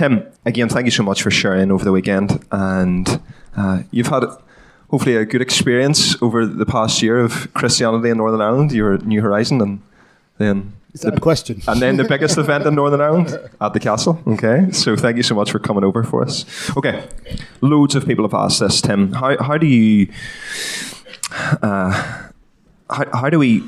Tim, again, thank you so much for sharing over the weekend. And you've had hopefully a good experience over the past year of Christianity in Northern Ireland. You were at New Horizon and then... Is that a question? And then the biggest event in Northern Ireland at the Castle. Okay, so thank you so much for coming over for us. Okay, loads of people have asked this, Tim. How do we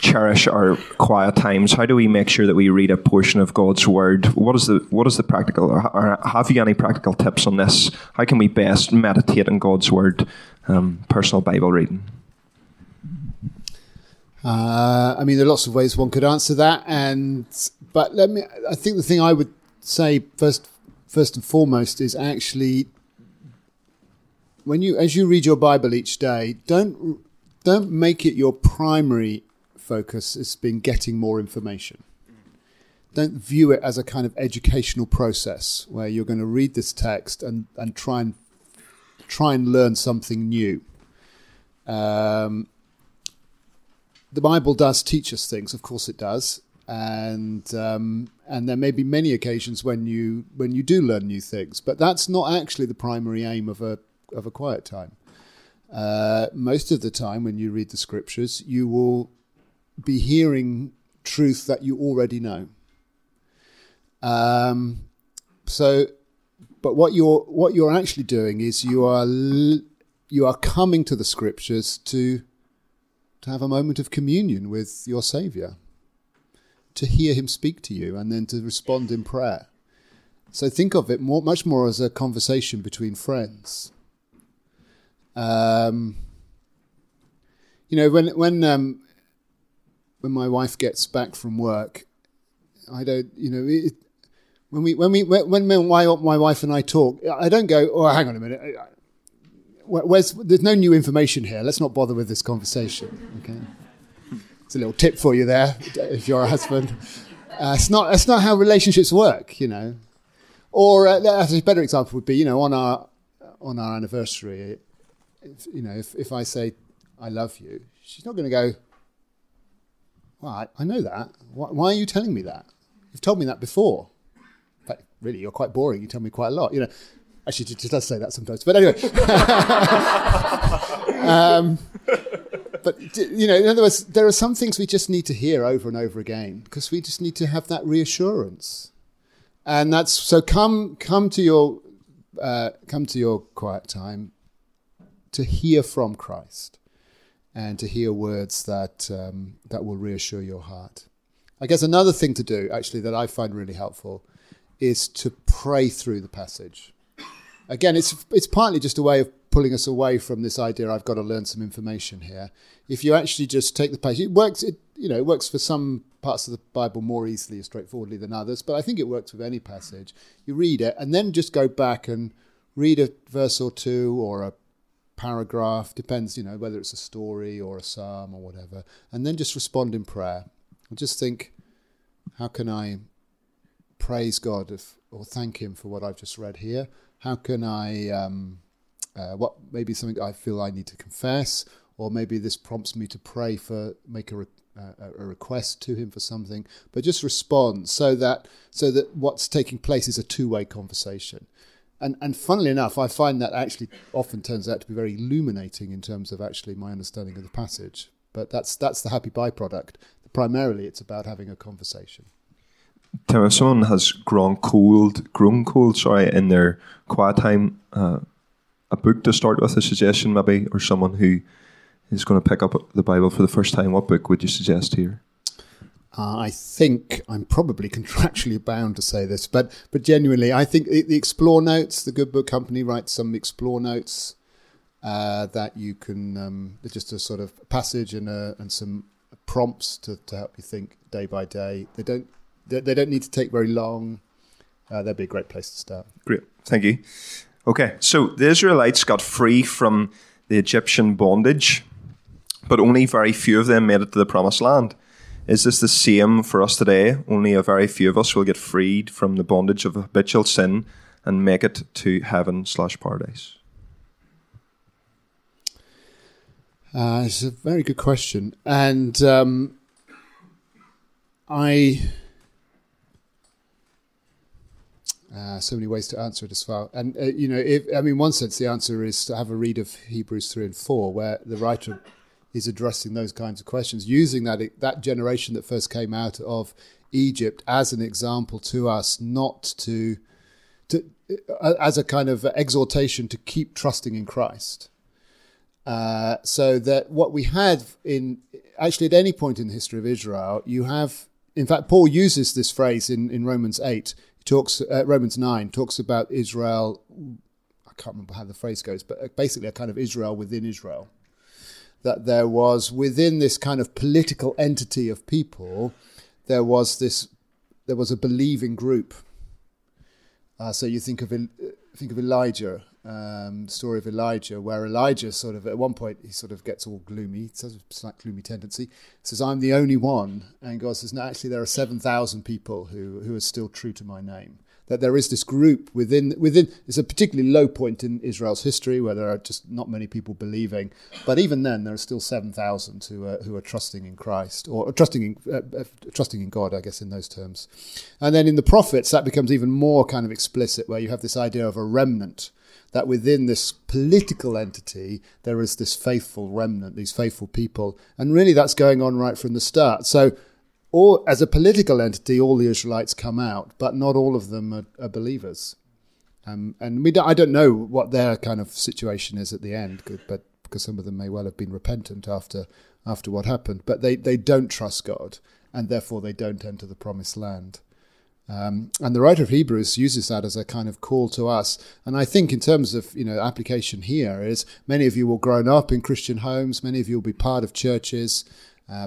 cherish our quiet times? How do we make sure that we read a portion of God's Word? What is the practical, or have you any practical tips on this? How can we best meditate on God's Word? Personal Bible reading. There are lots of ways one could answer that, but I think the thing I would say first and foremost is actually as you read your Bible each day, don't make it your primary focus as being getting more information. Don't view it as a kind of educational process where you're going to read this text and try and learn something new. The Bible does teach us things, of course it does, and there may be many occasions when you do learn new things, but that's not actually the primary aim of a quiet time. Most of the time, when you read the Scriptures, you will be hearing truth that you already know. But what you're actually doing is you are coming to the Scriptures to have a moment of communion with your Savior, to hear him speak to you and then to respond in prayer. So think of it much more as a conversation between friends. When my wife gets back from work, when my wife and I talk, I don't go, "Oh, hang on a minute. There's no new information here. Let's not bother with this conversation." Okay, it's a little tip for you there, if you're a husband. That's not how relationships work, Or a better example would be, on our anniversary, if I say I love you, she's not going to go, "Well, I know that. Why are you telling me that? You've told me that before. But really, you're quite boring. You tell me quite a lot, ." Actually, she does say that sometimes. But anyway. In other words, there are some things we just need to hear over and over again because we just need to have that reassurance. And that's so come to your quiet time to hear from Christ and to hear words that will reassure your heart. I guess another thing to do, actually, that I find really helpful is to pray through the passage. Again, it's partly just a way of pulling us away from this idea, I've got to learn some information here. If you actually just take the passage, it works for some parts of the Bible more easily and straightforwardly than others, but I think it works with any passage. You read it and then just go back and read a verse or two or a paragraph, depends, whether it's a story or a psalm or whatever, and then just respond in prayer. And just think, how can I praise God or thank him for what I've just read here? How can I, maybe something I feel I need to confess, or maybe this prompts me to pray make a request to him for something, but just respond so that what's taking place is a two-way conversation. And funnily enough, I find that actually often turns out to be very illuminating in terms of actually my understanding of the passage, but that's the happy byproduct. Primarily, it's about having a conversation. Tim, if someone has grown cold, in their quiet time, a book to start with, a suggestion maybe, or someone who is going to pick up the Bible for the first time, what book would you suggest here? I think I'm probably contractually bound to say this, but genuinely, I think the Explore Notes, the Good Book Company writes some Explore Notes that you can, just a sort of passage and some prompts to help you think day by day. They don't need to take very long. That'd be a great place to start. Great. Thank you. Okay. So the Israelites got free from the Egyptian bondage, but only very few of them made it to the Promised Land. Is this the same for us today? Only a very few of us will get freed from the bondage of habitual sin and make it to heaven/paradise. It's a very good question. And So many ways to answer it as well. And, in one sense, the answer is to have a read of Hebrews 3 and 4, where the writer is addressing those kinds of questions, using that generation that first came out of Egypt as an example to us, as a kind of exhortation to keep trusting in Christ. So that what we have at any point in the history of Israel, you have, in fact, Paul uses this phrase in Romans 8, Romans 9 talks about Israel. I can't remember how the phrase goes, but basically a kind of Israel within Israel. That there was within this kind of political entity of people, there was a believing group. So you think of Elijah, the story of Elijah, where Elijah sort of at one point he sort of gets all gloomy, it's a slight gloomy tendency. Says, "I'm the only one," and God says, "No, actually, there are 7,000 people who are still true to my name." That there is this group within. It's a particularly low point in Israel's history where there are just not many people believing, but even then, there are still 7,000 who are trusting in Christ or trusting in God, I guess, in those terms. And then in the prophets, that becomes even more kind of explicit, where you have this idea of a remnant. That within this political entity, there is this faithful remnant, these faithful people, and really that's going on right from the start. So. Or as a political entity, all the Israelites come out, but not all of them are believers. I don't know what their kind of situation is at the end, but because some of them may well have been repentant after what happened. But they don't trust God, and therefore they don't enter the promised land. And the writer of Hebrews uses that as a kind of call to us. And I think in terms of application here is many of you will grown up in Christian homes, many of you will be part of churches,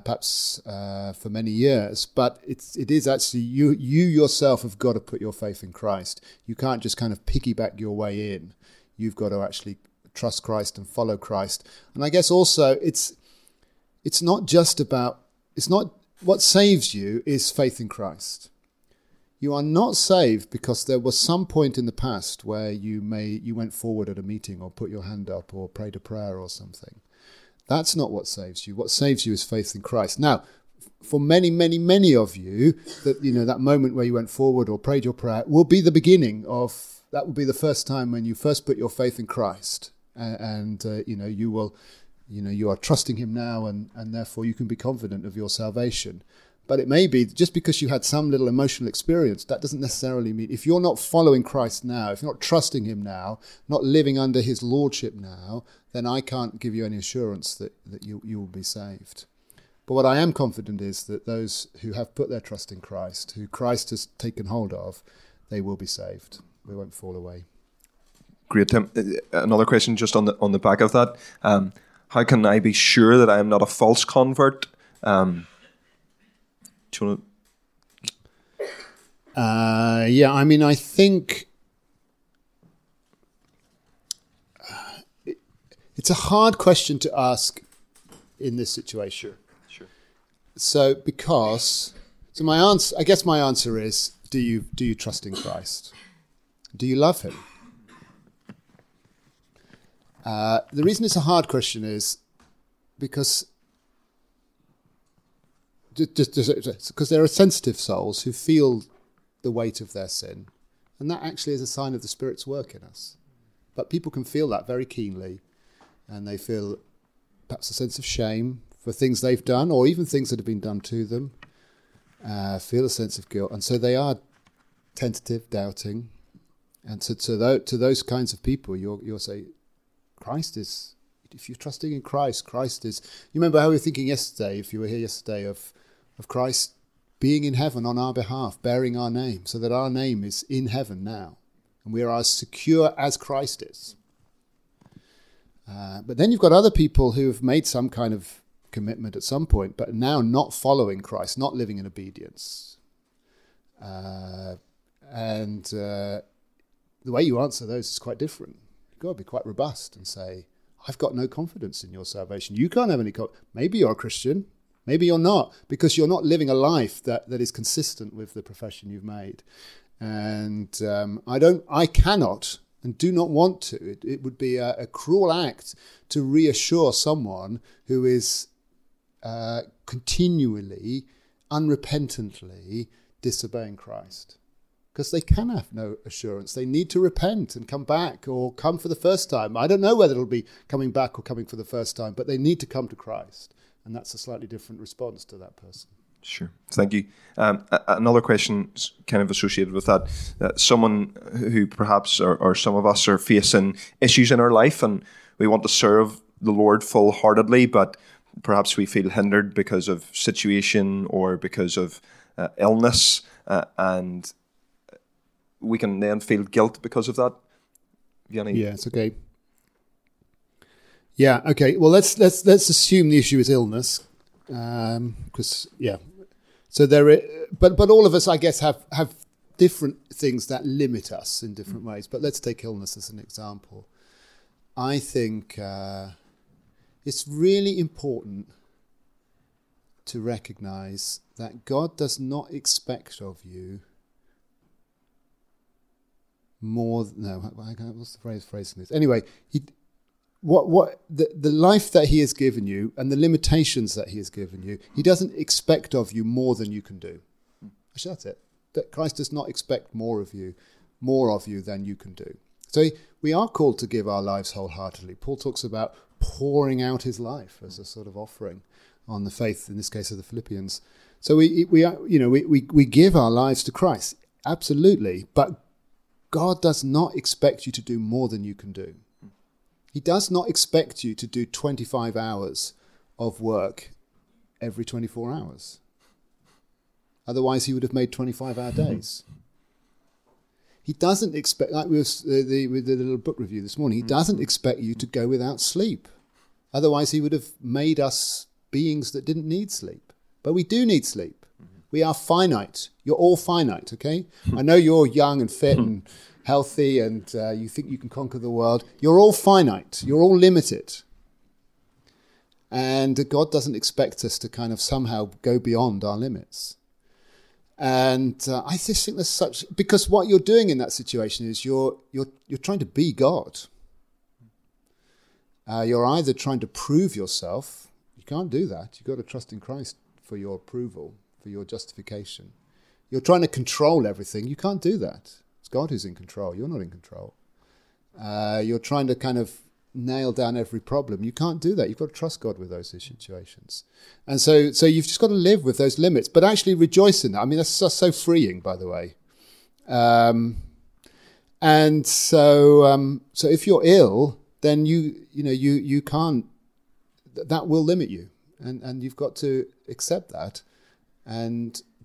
perhaps for many years, but it is actually you yourself have got to put your faith in Christ. You can't just kind of piggyback your way in. You've got to actually trust Christ and follow Christ. And I guess also it's not what saves you is faith in Christ. You are not saved because there was some point in the past where you went forward at a meeting or put your hand up or prayed a prayer or something. That's not what saves you. What saves you is faith in Christ. Now, for many, many, many of you, that moment where you went forward or prayed your prayer will be the beginning of, that will be the first time when you first put your faith in Christ. You are trusting him now and therefore you can be confident of your salvation. But it may be just because you had some little emotional experience, that doesn't necessarily mean, if you're not following Christ now, if you're not trusting him now, not living under his lordship now, then I can't give you any assurance that you will be saved. But what I am confident is that those who have put their trust in Christ, who Christ has taken hold of, they will be saved. We won't fall away. Great, Tim. Another question just on the back of that. How can I be sure that I am not a false convert? Do you want to... I think... It's a hard question to ask in this situation. Sure. So my answer, I guess my answer is, do you trust in Christ? Do you love him? The reason it's a hard question is because there are sensitive souls who feel the weight of their sin. And that actually is a sign of the Spirit's work in us. But people can feel that very keenly. And they feel perhaps a sense of shame for things they've done or even things that have been done to them, feel a sense of guilt. And so they are tentative, doubting. And to those kinds of people, you'll say, if you're trusting in Christ, Christ is... You remember how we were thinking yesterday, if you were here yesterday, of Christ being in heaven on our behalf, bearing our name, so that our name is in heaven now. And we are as secure as Christ is. But then you've got other people who have made some kind of commitment at some point, but now not following Christ, not living in obedience. The way you answer those is quite different. You've got to be quite robust and say, I've got no confidence in your salvation. You can't have any confidence. Maybe you're a Christian. Maybe you're not, because you're not living a life that is consistent with the profession you've made. And I cannot... and do not want to. It would be a cruel act to reassure someone who is continually, unrepentantly disobeying Christ. because they can have no assurance. They need to repent and come back, or come for the first time. I don't know whether it'll be coming back or coming for the first time, but they need to come to Christ. And that's a slightly different response to that person. Sure. Thank you. Another question kind of associated with that. Someone who perhaps, or some of us, are facing issues in our life, and we want to serve the Lord full-heartedly, but perhaps we feel hindered because of situation or because of illness, and we can then feel guilt because of that. Yeah, it's okay. Yeah, okay. Well, let's assume the issue is illness, because so there. But all of us, I guess, have different things that limit us in different ways. But let's take illness as an example. I think it's really important to recognize that God does not expect of you more. What's the phrase in this? Anyway, the life that he has given you and the limitations that he has given you, he doesn't expect of you more than you can do. Actually, that's it. That Christ does not expect more of you than you can do. So we are called to give our lives wholeheartedly. Paul talks about pouring out his life as a sort of offering on the faith, in this case, of the Philippians. So we give our lives to Christ, absolutely, but God does not expect you to do more than you can do. He does not expect you to do 25 hours of work every 24 hours. Otherwise, he would have made 25-hour days. He doesn't expect, like we were with the little book review this morning, he doesn't expect you to go without sleep. Otherwise, he would have made us beings that didn't need sleep. But we do need sleep. We are finite. You're all finite, okay? I know you're young and fit and healthy, and you think you can conquer the world. You're all finite. You're all limited. And God doesn't expect us to kind of somehow go beyond our limits. And I just think there's such, because what you're doing in that situation is you're trying to be God. You're either trying to prove yourself. You can't do that. You've got to trust in Christ for your approval, for your justification. You're trying to control everything. You can't do that. It's God who's in control. You're not in control. You're trying to kind of nail down every problem. You can't do that. You've got to trust God with those situations. And so you've just got to live with those limits, but actually rejoice in that. I mean, that's so freeing, by the way. And so if you're ill, then you can't, that will limit you. And you've got to accept that.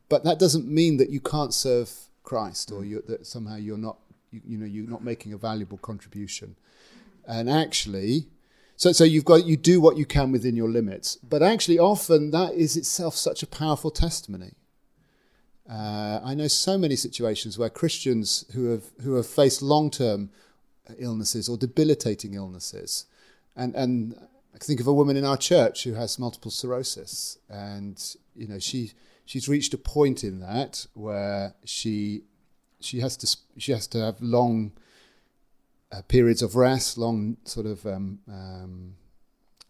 But that doesn't mean that you can't serve Christ, or that somehow you're not making a valuable contribution. And actually, so you do what you can within your limits. But actually, often that is itself such a powerful testimony. I know so many situations where Christians who have faced long-term illnesses or debilitating illnesses, and I think of a woman in our church who has multiple sclerosis, and she's reached a point in that where she has to have long periods of rest, long sort of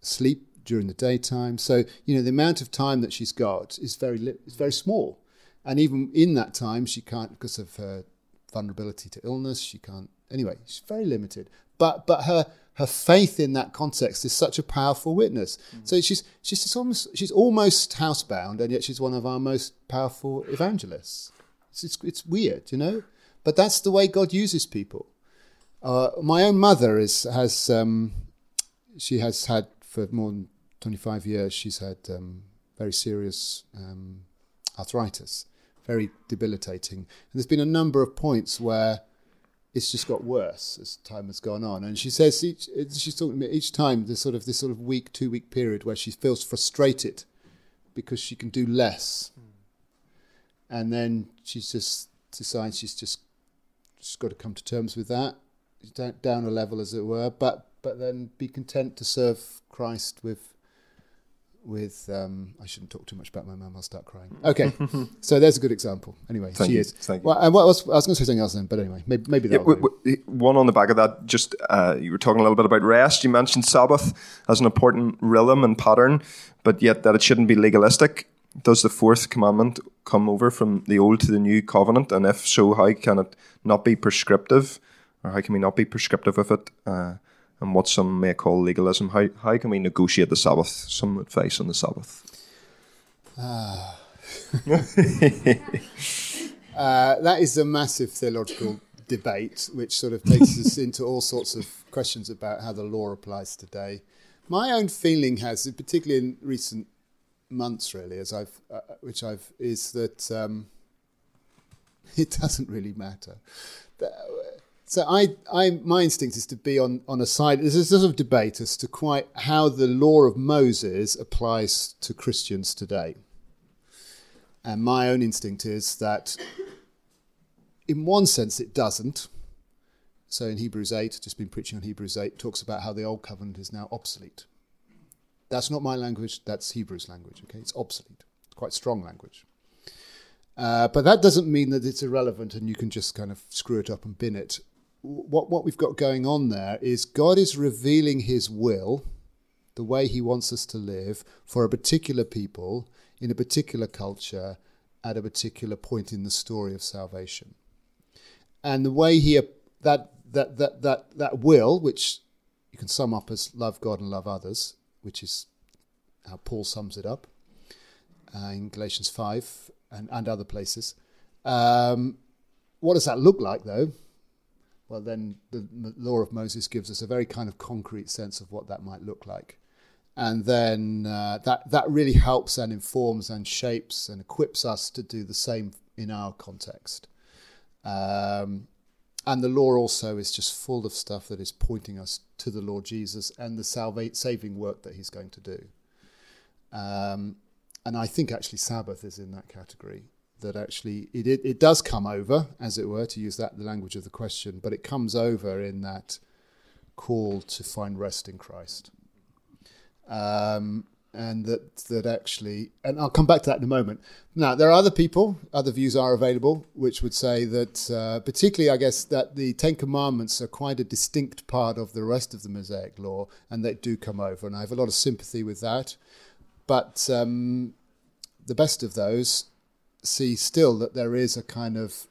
sleep during the daytime. So the amount of time that she's got is very small, and even in that time she can't, because of her vulnerability to illness, she can't. Anyway, she's very limited. But her faith in that context is such a powerful witness. So she's almost housebound, and yet she's one of our most powerful evangelists. It's weird, but that's the way God uses people. My own mother has had, for more than 25 years, she's had very serious arthritis, very debilitating. And there's been a number of points where it's just got worse as time has gone on. And she says she's talking to me each time, this sort of week, 2 week period where she feels frustrated because she can do less. And then she just decides she's got to come to terms with that. Down a level, as it were, but then be content to serve Christ with I shouldn't talk too much about my mum, I'll start crying. Okay, so there's a good example. Anyway, I was going to say something else then, but anyway, maybe that one on the back of that, just you were talking a little bit about rest. You mentioned Sabbath as an important rhythm and pattern, but yet that it shouldn't be legalistic. Does the fourth commandment come over from the old to the new covenant? And if so, how can it not be prescriptive? Or how can we not be prescriptive of it? And what some may call legalism. How can we negotiate the Sabbath? Some advice on the Sabbath. That is a massive theological debate, which sort of takes us into all sorts of questions about how the law applies today. My own feeling has, particularly in recent months, really, is that it doesn't really matter. So my instinct is to be on a side. There's a sort of debate as to quite how the law of Moses applies to Christians today. And my own instinct is that in one sense it doesn't. So in Hebrews 8, just been preaching on Hebrews 8, talks about how the old covenant is now obsolete. That's not my language, that's Hebrews language, okay? It's obsolete, quite strong language. But that doesn't mean that it's irrelevant and you can just kind of screw it up and bin it. What we've got going on there is God is revealing his will, the way he wants us to live, for a particular people, in a particular culture, at a particular point in the story of salvation. And the way he that will, which you can sum up as love God and love others, which is how Paul sums it up in Galatians 5 and other places. What does that look like, though? Well, then the law of Moses gives us a very kind of concrete sense of what that might look like. And then that really helps and informs and shapes and equips us to do the same in our context. And the law also is just full of stuff that is pointing us to the Lord Jesus and the saving work that he's going to do. And I think actually Sabbath is in that category, that actually it does come over, as it were, to use that the language of the question, but it comes over in that call to find rest in Christ. And that actually, and I'll come back to that in a moment. Now, there are other views are available, which would say that, particularly, I guess, that the Ten Commandments are quite a distinct part of the rest of the Mosaic Law, and they do come over, and I have a lot of sympathy with that. But the best of those see still that there is a kind of,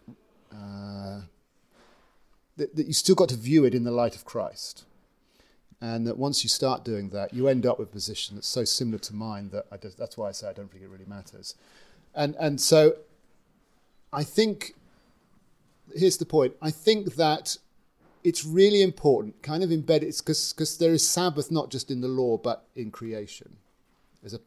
that you still got to view it in the light of Christ. And that once you start doing that, you end up with a position that's so similar to mine that that's why I say I don't think it really matters. And so I think, here's the point, I think that it's really important, kind of embedded, because there is Sabbath not just in the law but in creation. It's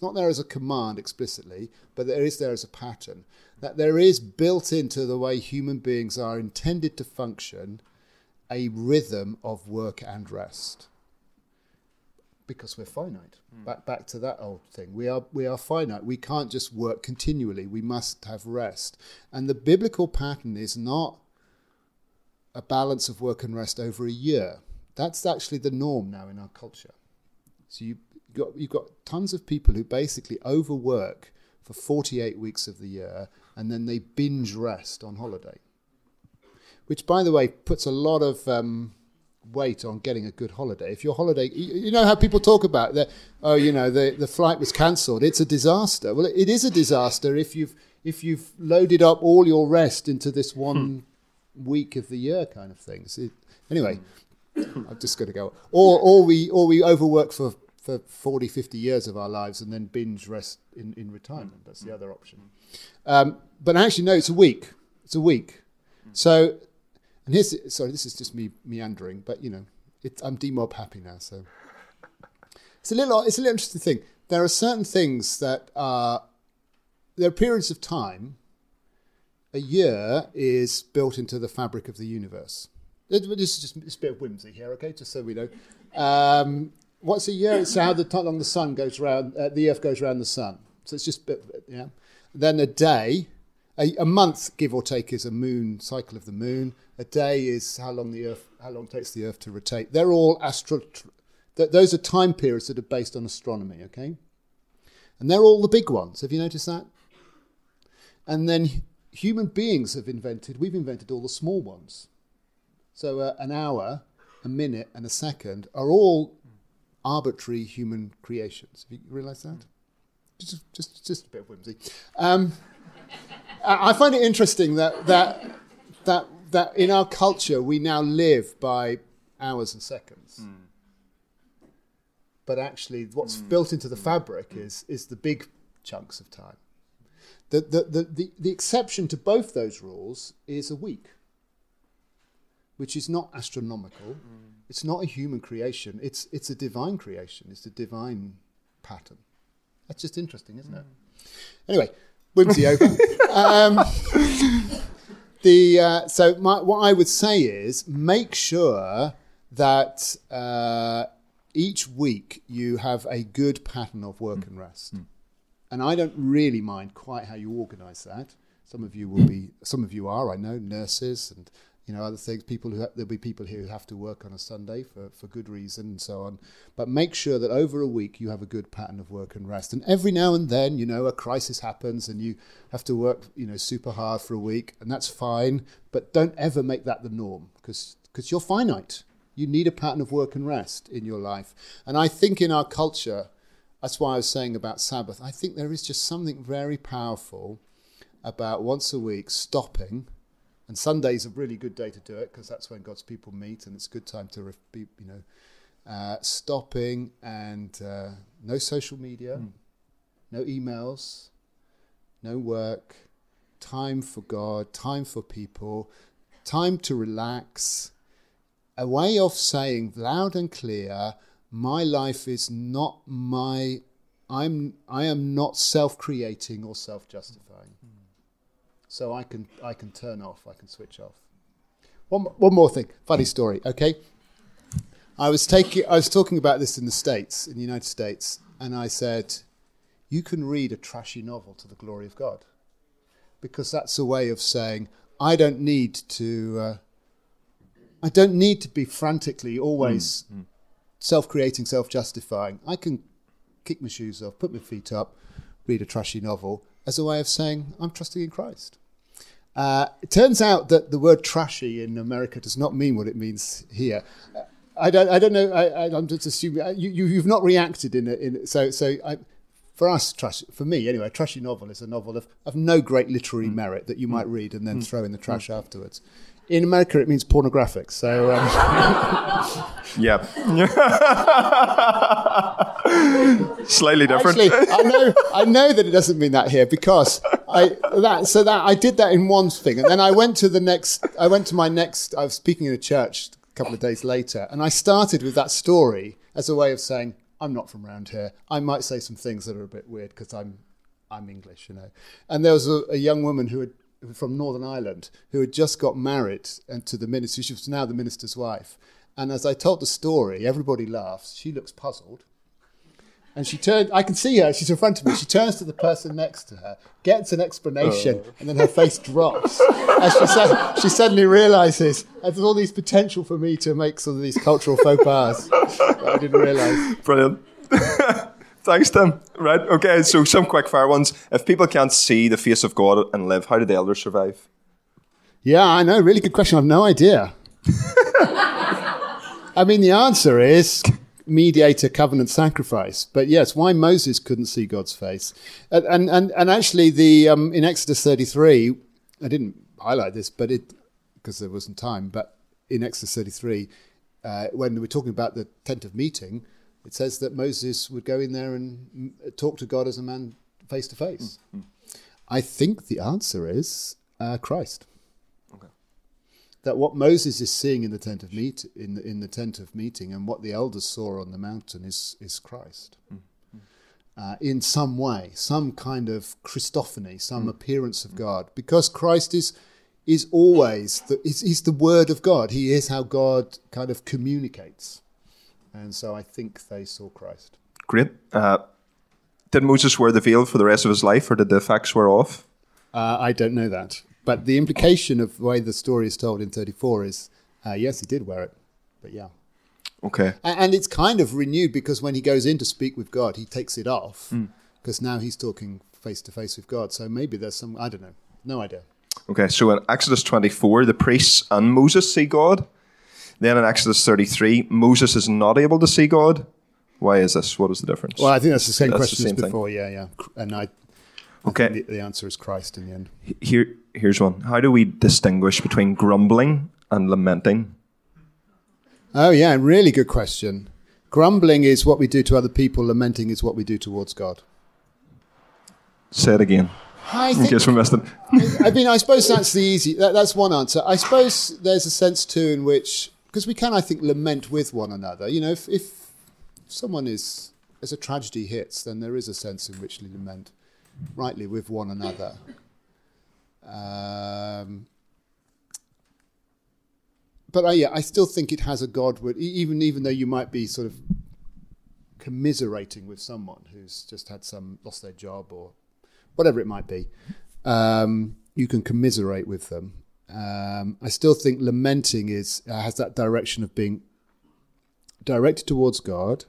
not there as a command explicitly, but there as a pattern. That there is built into the way human beings are intended to function a rhythm of work and rest, because we're finite. Back to that old thing. We are finite. We can't just work continually. We must have rest. And the biblical pattern is not a balance of work and rest over a year. That's actually the norm now in our culture. So you've got tons of people who basically overwork for 48 weeks of the year, and then they binge rest on holiday. Which, by the way, puts a lot of weight on getting a good holiday. If your holiday, you know how people talk about that. Oh, you know, the flight was cancelled. It's a disaster. Well, it is a disaster if you've loaded up all your rest into this one week of the year kind of thing. So anyway, I'm just going to go. Or we overwork for 40, 50 years of our lives and then binge rest in retirement. That's the other option. But actually, no, it's a week. It's a week. So. And this is just me meandering, but you know, I'm demob happy now. So it's a little interesting thing. There are certain things that are there are periods of time. A year is built into the fabric of the universe. This is just a bit of whimsy here, okay? Just so we know, what's a year? It's how long the sun goes round, the Earth goes round the sun. So it's just a bit, yeah. Then a day. A month, give or take, is a moon cycle of the moon. A day is how long it takes the Earth to rotate. They're all those are time periods that are based on astronomy, okay? And they're all the big ones. Have you noticed that? And then human beings we've invented all the small ones. So an hour, a minute, and a second are all arbitrary human creations. Have you realised that? Just a bit of whimsy. I find it interesting that in our culture we now live by hours and seconds. Mm. But actually what's built into the fabric is the big chunks of time. The exception to both those rules is a week, which is not astronomical. Mm. It's not a human creation. It's a divine creation. It's a divine pattern. That's just interesting, isn't it? Anyway, whimsy over. What I would say is make sure that each week you have a good pattern of work and rest. Mm. And I don't really mind quite how you organise that. Some of you are, I know, nurses and other things. There'll be people here who have to work on a Sunday for good reason and so on. But make sure that over a week you have a good pattern of work and rest. And every now and then, a crisis happens and you have to work, super hard for a week, and that's fine. But don't ever make that the norm because you're finite. You need a pattern of work and rest in your life. And I think in our culture, that's why I was saying about Sabbath, I think there is just something very powerful about once a week stopping. And Sunday's a really good day to do it because that's when God's people meet, and it's a good time to be, stopping and no social media, no emails, no work, time for God, time for people, time to relax. A way of saying loud and clear, my life is not I am not self-creating or self-justifying. Mm. So I can turn off, I can switch off. One more thing, funny story, okay? I was talking about this in the United States, and I said, you can read a trashy novel to the glory of God, because that's a way of saying, I don't need to be frantically always self-creating, self-justifying. I can kick my shoes off, put my feet up, read a trashy novel, as a way of saying, I'm trusting in Christ. It turns out that the word trashy in America does not mean what it means here. I don't know. I'm just assuming you've not reacted for me, trashy novel is a novel of no great literary merit that you might read and then throw in the trash afterwards. In America, it means pornographic. So, yeah, slightly different. Actually, I know that it doesn't mean that here because I did that in one thing, and then I went to I was speaking in a church a couple of days later, and I started with that story as a way of saying I'm not from around here. I might say some things that are a bit weird because I'm English, And there was a young woman who had. From Northern Ireland, who had just got married and to the minister. She was now the minister's wife. And as I told the story, everybody laughs. She looks puzzled. And she turned, I can see her, she's in front of me. She turns to the person next to her, gets an explanation, and then her face drops. As she suddenly realizes, there's all these potential for me to make some of these cultural faux pas that I didn't realize. Brilliant. Thanks, Tim. Right, okay, so some quick fire ones. If people can't see the face of God and live, how do the elders survive? Yeah, I know, really good question. I have no idea. I mean, the answer is mediator, covenant, sacrifice. But yes, why Moses couldn't see God's face. And actually, in Exodus 33, I didn't highlight this, but because there wasn't time, but in Exodus 33, when we're talking about the Tent of Meeting, it says that Moses would go in there and talk to God as a man face to face. I think the answer is Christ. Okay. That what Moses is seeing in the tent of meeting, and what the elders saw on the mountain is Christ. In some way, some kind of Christophany, some appearance of God, because Christ is always he's the Word of God. He is how God kind of communicates. And so I think they saw Christ. Great. Did Moses wear the veil for the rest of his life, or did the effects wear off? I don't know that. But the implication of the way the story is told in 34 is, yes, he did wear it. But yeah. Okay. And it's kind of renewed because when he goes in to speak with God, he takes it off because now he's talking face to face with God. So maybe there's some, I don't know. No idea. Okay. So in Exodus 24, the priests and Moses see God. Then in Exodus 33, Moses is not able to see God, Why is this? What is the difference? Well, I think that's the same question as before. Thing. Yeah. And I think the answer is Christ in the end. Here's one. How do we distinguish between grumbling and lamenting? Oh, yeah. Really good question. Grumbling is what we do to other people. Lamenting is what we do towards God. Say it again. In case we missed it. I mean, I suppose that's the easy. That's one answer. I suppose there's a sense too in which, because we can, I think, lament with one another. You know, if someone is, as a tragedy hits, then there is a sense in which we lament rightly with one another. I still think it has a Godward, even though you might be sort of commiserating with someone who's just had lost their job or whatever it might be, you can commiserate with them. I still think lamenting has that direction of being directed towards God.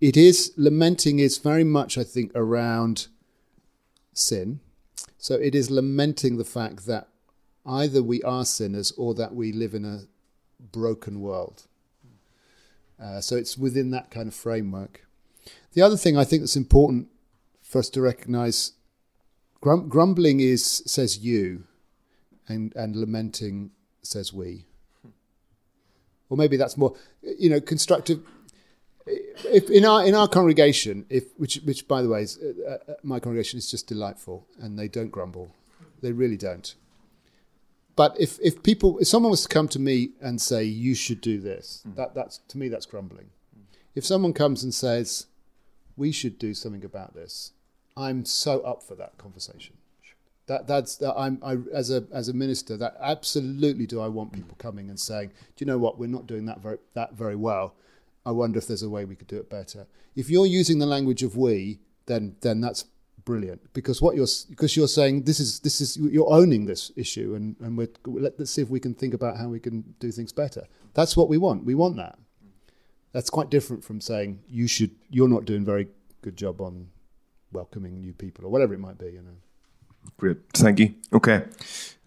Lamenting is very much, I think, around sin. So it is lamenting the fact that either we are sinners or that we live in a broken world. So it's within that kind of framework. The other thing I think that's important for us to recognize, grumbling says you, and lamenting says we. Or maybe that's more, you know, constructive. If in our congregation, which by the way, is, my congregation is just delightful, and they don't grumble, they really don't. But if someone was to come to me and say you should do this, that's to me that's grumbling. If someone comes and says we should do something about this, I'm so up for that conversation. As a minister, that absolutely do I want people coming and saying, do you know what, we're not doing that very well. I wonder if there's a way we could do it better. If you're using the language of we, then that's brilliant, because you're saying this is you're owning this issue, and let's see if we can think about how we can do things better. That's what we want. We want that. That's quite different from saying you're not doing a very good job on welcoming new people or whatever it might be, you know. Great, thank you. Okay,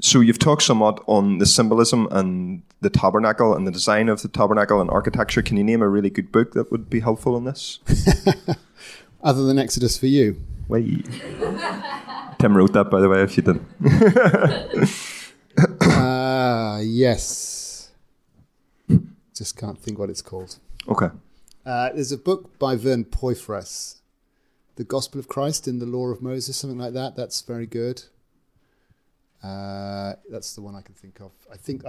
so you've talked somewhat on the symbolism and the tabernacle and the design of the tabernacle and architecture. Can you name a really good book that would be helpful on this? Other than Exodus for you. Wait. Tim wrote that, by the way, if you didn't. Yes. Just can't think what it's called. Okay. There's a book by Vern Poythress, The Gospel of Christ in the Law of Moses, something like that. That's very good. That's the one I can think of. I think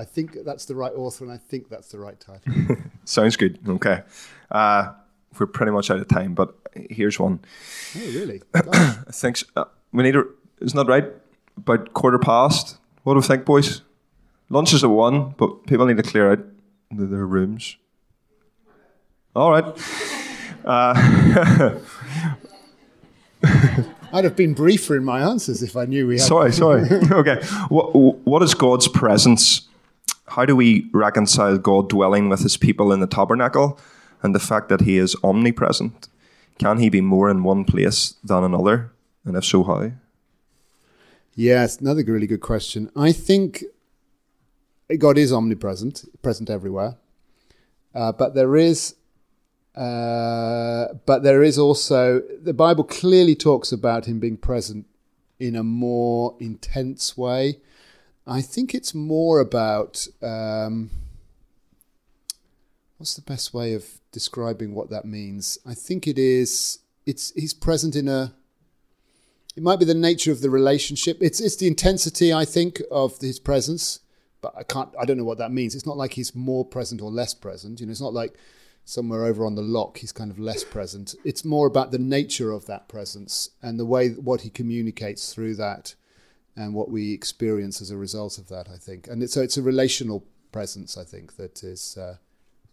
that's the right author, and I think that's the right title. Sounds good. Okay. We're pretty much out of time, but here's one. Oh, really? Thanks. We need to... Isn't that right? About 1:15. What do we think, boys? Lunch is at 1:00, but people need to clear out their rooms. All right. I'd have been briefer in my answers if I knew we had... Sorry. Okay. What is God's presence? How do we reconcile God dwelling with his people in the tabernacle and the fact that he is omnipresent? Can he be more in one place than another? And if so, how? Yes, another really good question. I think God is omnipresent, present everywhere. But there is also, the Bible clearly talks about him being present in a more intense way. I think it's more about, what's the best way of describing what that means? I think he's present it might be the nature of the relationship. It's the intensity, I think, of his presence, but I don't know what that means. It's not like he's more present or less present. You know, it's not like somewhere over on the lock he's kind of less present. It's more about the nature of that presence and the way what he communicates through that and what we experience as a result of that, I think. And it's a relational presence, I think, that is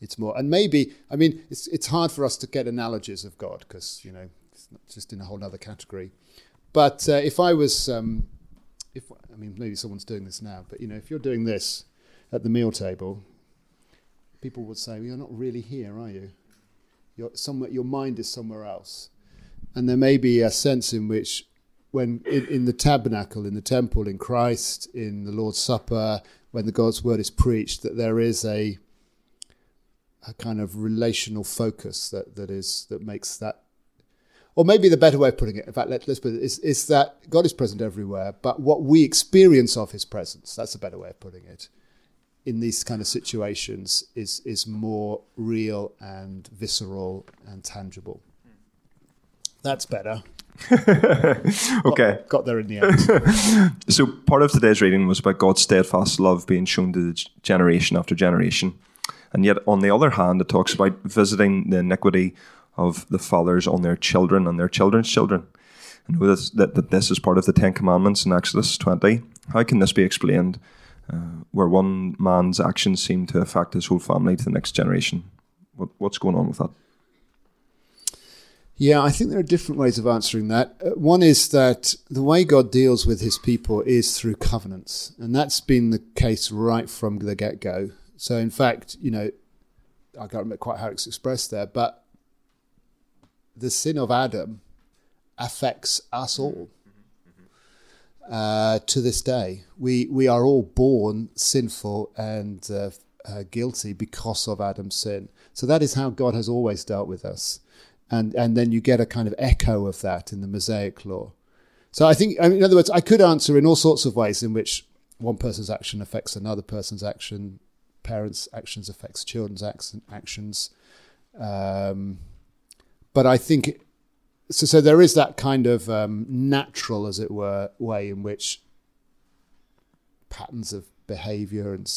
it's more. And maybe, I mean, it's hard for us to get analogies of God because, you know, it's not just in a whole other category. But if I was, maybe someone's doing this now, but, you know, if you're doing this at the meal table, people would say, well, you're not really here, are you? You're somewhere, your mind is somewhere else. And there may be a sense in which when in the tabernacle, in the temple, in Christ, in the Lord's Supper, when the God's word is preached, that there is a a kind of relational focus that makes that, or maybe the better way of putting it, in fact, let's put it, is that God is present everywhere, but what we experience of his presence, that's a better way of putting it, in these kind of situations is more real and visceral and tangible. That's better. Okay. Got there in the end. So part of today's reading was about God's steadfast love being shown to the generation after generation. And yet, on the other hand, it talks about visiting the iniquity of the fathers on their children and their children's children. And that this is part of the Ten Commandments in Exodus 20. How can this be explained where one man's actions seem to affect his whole family to the next generation? What's going on with that? Yeah, I think there are different ways of answering that. One is that the way God deals with his people is through covenants. And that's been the case right from the get-go. So in fact, you know, I can't remember quite how it's expressed there, but the sin of Adam affects us all to this day. We are all born sinful and guilty because of Adam's sin. So that is how God has always dealt with us. And then you get a kind of echo of that in the Mosaic Law. So I think, in other words, I could answer in all sorts of ways in which one person's action affects another person's action, parents' actions affects children's actions. But I think, so there is that kind of natural, as it were, way in which patterns of behavior and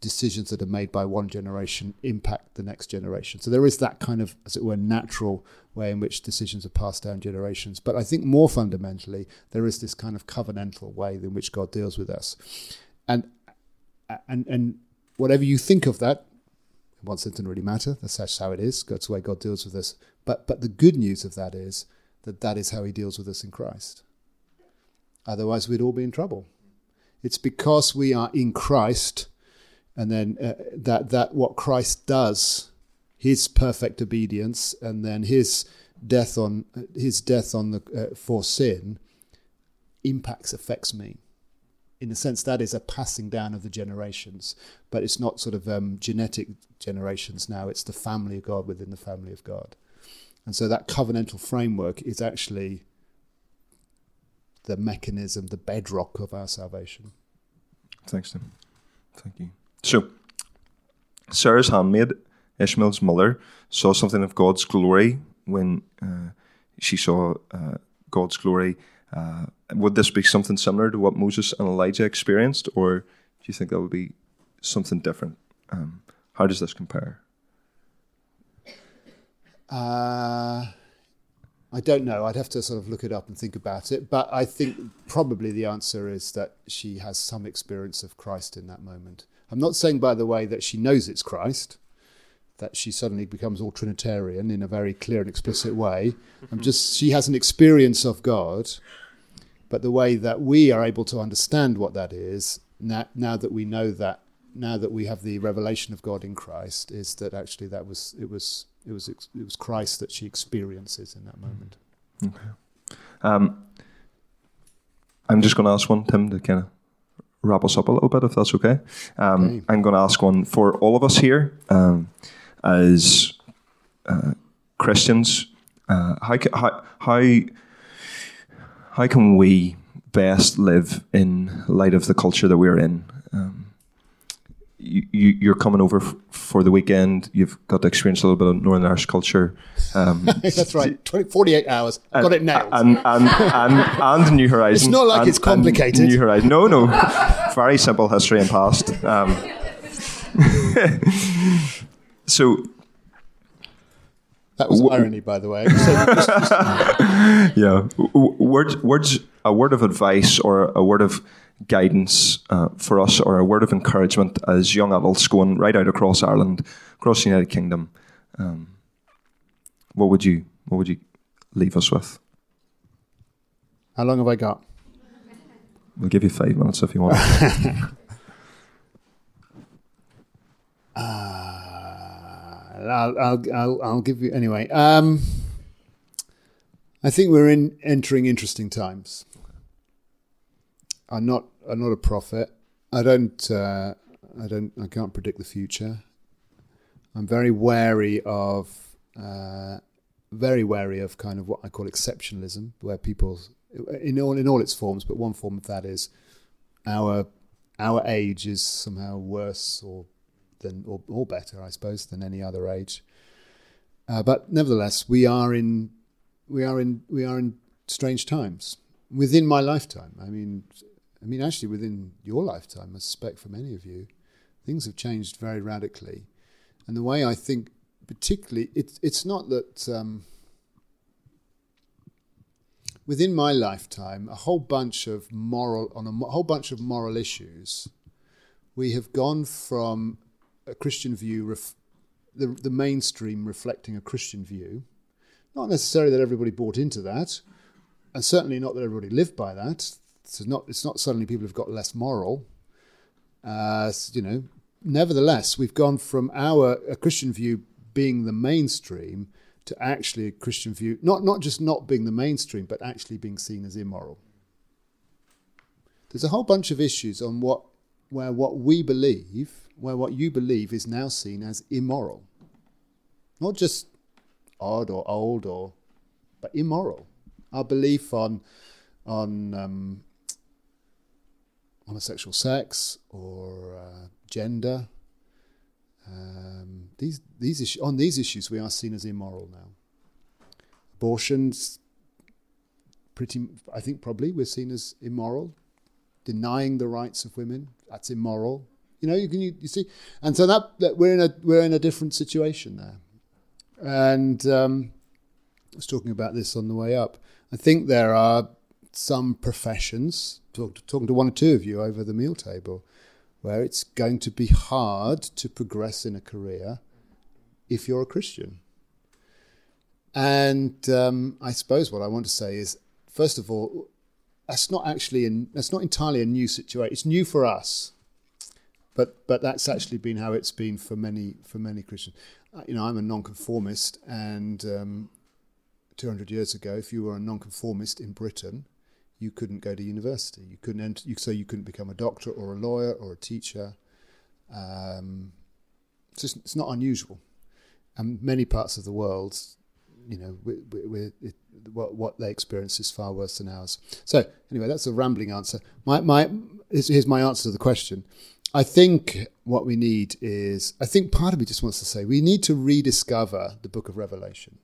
decisions that are made by one generation impact the next generation. So there is that kind of, as it were, natural way in which decisions are passed down generations. But I think more fundamentally, there is this kind of covenantal way in which God deals with us. And whatever you think of that, in one sense, doesn't really matter. That's how it is. That's the way God deals with us. But the good news of that is that is how he deals with us in Christ. Otherwise, we'd all be in trouble. It's because we are in Christ. And then that what Christ does, his perfect obedience, and then his death on the for sin, affects me. In a sense, that is a passing down of the generations, but it's not sort of genetic generations now. It's the family of God within the family of God, and so that covenantal framework is actually the mechanism, the bedrock of our salvation. Thanks, Tim. Thank you. So, Sarah's handmaid, Ishmael's mother, saw something of God's glory when she saw God's glory. Would this be something similar to what Moses and Elijah experienced, or do you think that would be something different? How does this compare? I don't know. I'd have to sort of look it up and think about it. But I think probably the answer is that she has some experience of Christ in that moment. I'm not saying, by the way, that she knows it's Christ, that she suddenly becomes all Trinitarian in a very clear and explicit way. She has an experience of God, but the way that we are able to understand what that is, now that we know that, now that we have the revelation of God in Christ, is that actually it was Christ that she experiences in that moment. Okay. I'm just going to ask one, Tim, to kind of wrap us up a little bit, if that's okay. Okay. I'm going to ask one for all of us here as Christians. How can we best live in light of the culture that we're in? You're coming over for the weekend. You've got to experience a little bit of Northern Irish culture. That's right. 48 hours. Got it now. And New Horizons. It's not like it's complicated. New Horizons. No. Very simple history and past. So. That was irony, by the way. Yeah. A word of advice or a word of guidance for us, or a word of encouragement as young adults going right out across Ireland, across the United Kingdom. What would you leave us with? How long have I got? We'll give you 5 minutes if you want. I'll give you anyway. I think we're entering interesting times. I'm not a prophet. I don't I can't predict the future. I'm very wary of kind of what I call exceptionalism, where people, in all its forms, but one form of that is our age is somehow worse or better, I suppose, than any other age. But nevertheless, we are in strange times within my lifetime. I mean, actually, within your lifetime, I suspect for many of you, things have changed very radically. And the way I think, particularly, it's not that within my lifetime, a whole bunch of moral issues, we have gone from a Christian view, the mainstream reflecting a Christian view. Not necessarily that everybody bought into that, and certainly not that everybody lived by that. It's not suddenly people have got less moral. Nevertheless, we've gone from a Christian view being the mainstream to actually a Christian view, not just not being the mainstream, but actually being seen as immoral. There's a whole bunch of issues on where what you believe is now seen as immoral. Not just odd or old, but immoral. Our belief on homosexual sex or gender, these issues we are seen as immoral now. Abortions, I think probably we're seen as immoral. Denying the rights of women, that's immoral. You see, and so that we're in a different situation there. And I was talking about this on the way up. I think there are some professions, talking to one or two of you over the meal table, where it's going to be hard to progress in a career if you're a Christian. And I suppose what I want to say is, first of all, that's not entirely a new situation. It's new for us, but that's actually been how it's been for many Christians. I'm a nonconformist, and 200 years ago, if you were a nonconformist in Britain, you couldn't go to university. You couldn't so you couldn't become a doctor or a lawyer or a teacher. It's not unusual, and many parts of the world, what they experience is far worse than ours. So anyway, that's a rambling answer. Here's my answer to the question. I think what we need is, I think part of me just wants to say, we need to rediscover the book of Revelation.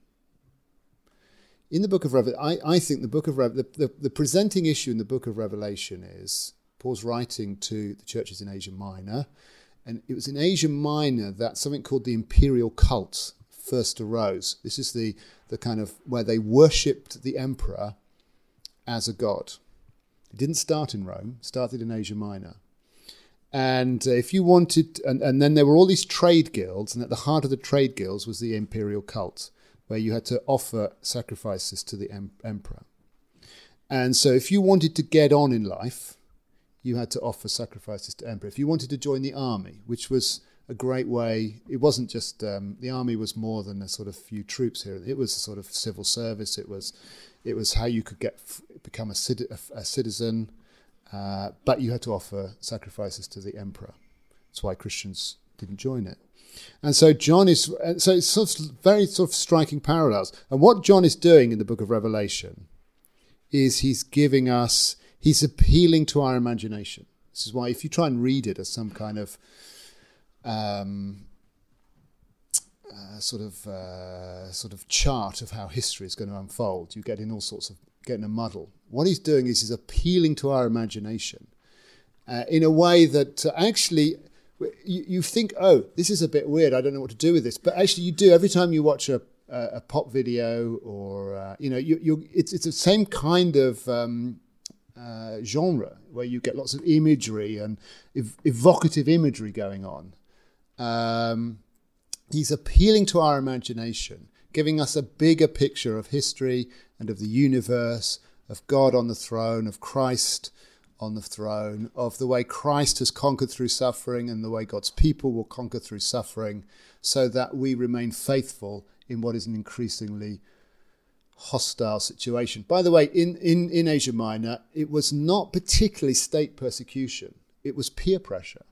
In the book of Revelation, I think the book of the presenting issue in the book of Revelation is Paul's writing to the churches in Asia Minor, and it was in Asia Minor that something called the imperial cult first arose. This is the kind of where they worshipped the emperor as a god. It didn't start in Rome, it started in Asia Minor. And if you wanted, and then there were all these trade guilds, and at the heart of the trade guilds was the imperial cult, where you had to offer sacrifices to the emperor. And so if you wanted to get on in life, you had to offer sacrifices to emperor. If you wanted to join the army, which was a great way, it wasn't just, the army was more than a sort of few troops here. It was a sort of civil service. It was how you could become a citizen, but you had to offer sacrifices to the emperor. That's why Christians didn't join it. And so it's very striking parallels. And what John is doing in the book of Revelation is he's appealing to our imagination. This is why if you try and read it as some kind of sort of chart of how history is going to unfold, you get in a muddle. What he's doing is he's appealing to our imagination in a way that actually you think, oh, this is a bit weird, I don't know what to do with this. But actually you do. Every time you watch a pop video or, it's the same kind of genre where you get lots of imagery and evocative imagery going on. He's appealing to our imagination, giving us a bigger picture of history and of the universe, of God on the throne, of Christ on the throne, of the way Christ has conquered through suffering and the way God's people will conquer through suffering, so that we remain faithful in what is an increasingly hostile situation. By the way, in Asia Minor, it was not particularly state persecution. It was peer pressure.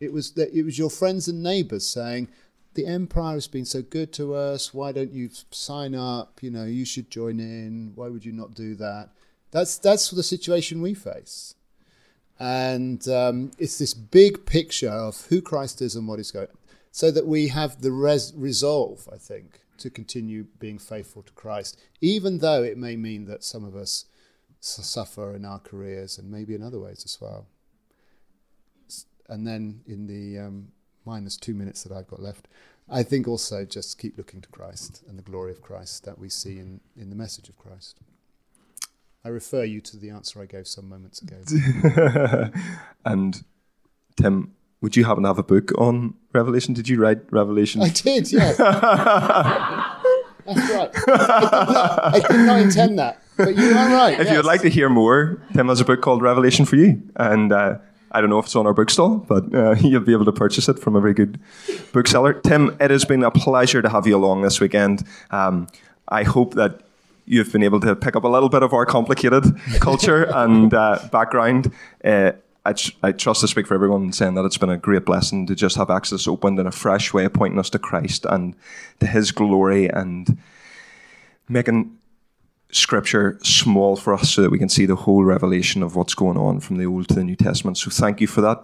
It was your friends and neighbours saying, the empire has been so good to us, why don't you sign up, you know, you should join in, why would you not do that? That's the situation we face. And it's this big picture of who Christ is and what is going on, so that we have the resolve, I think, to continue being faithful to Christ, even though it may mean that some of us suffer in our careers and maybe in other ways as well. And then in the minus 2 minutes that I've got left, I think also just keep looking to Christ and the glory of Christ that we see in the message of Christ. I refer you to the answer I gave some moments ago. And Tim, would you happen to have a book on Revelation? Did you write Revelation? I did, yes. That's right. I did not intend that, but you are right. If you would like to hear more, Tim has a book called Revelation for you. And I don't know if it's on our bookstall, but you'll be able to purchase it from a very good bookseller. Tim, it has been a pleasure to have you along this weekend. I hope that you've been able to pick up a little bit of our complicated culture and background. I trust to speak for everyone in saying that it's been a great blessing to just have access opened in a fresh way, pointing us to Christ and to his glory and making Scripture small for us so that we can see the whole revelation of what's going on from the Old to the New Testament. So thank you for that.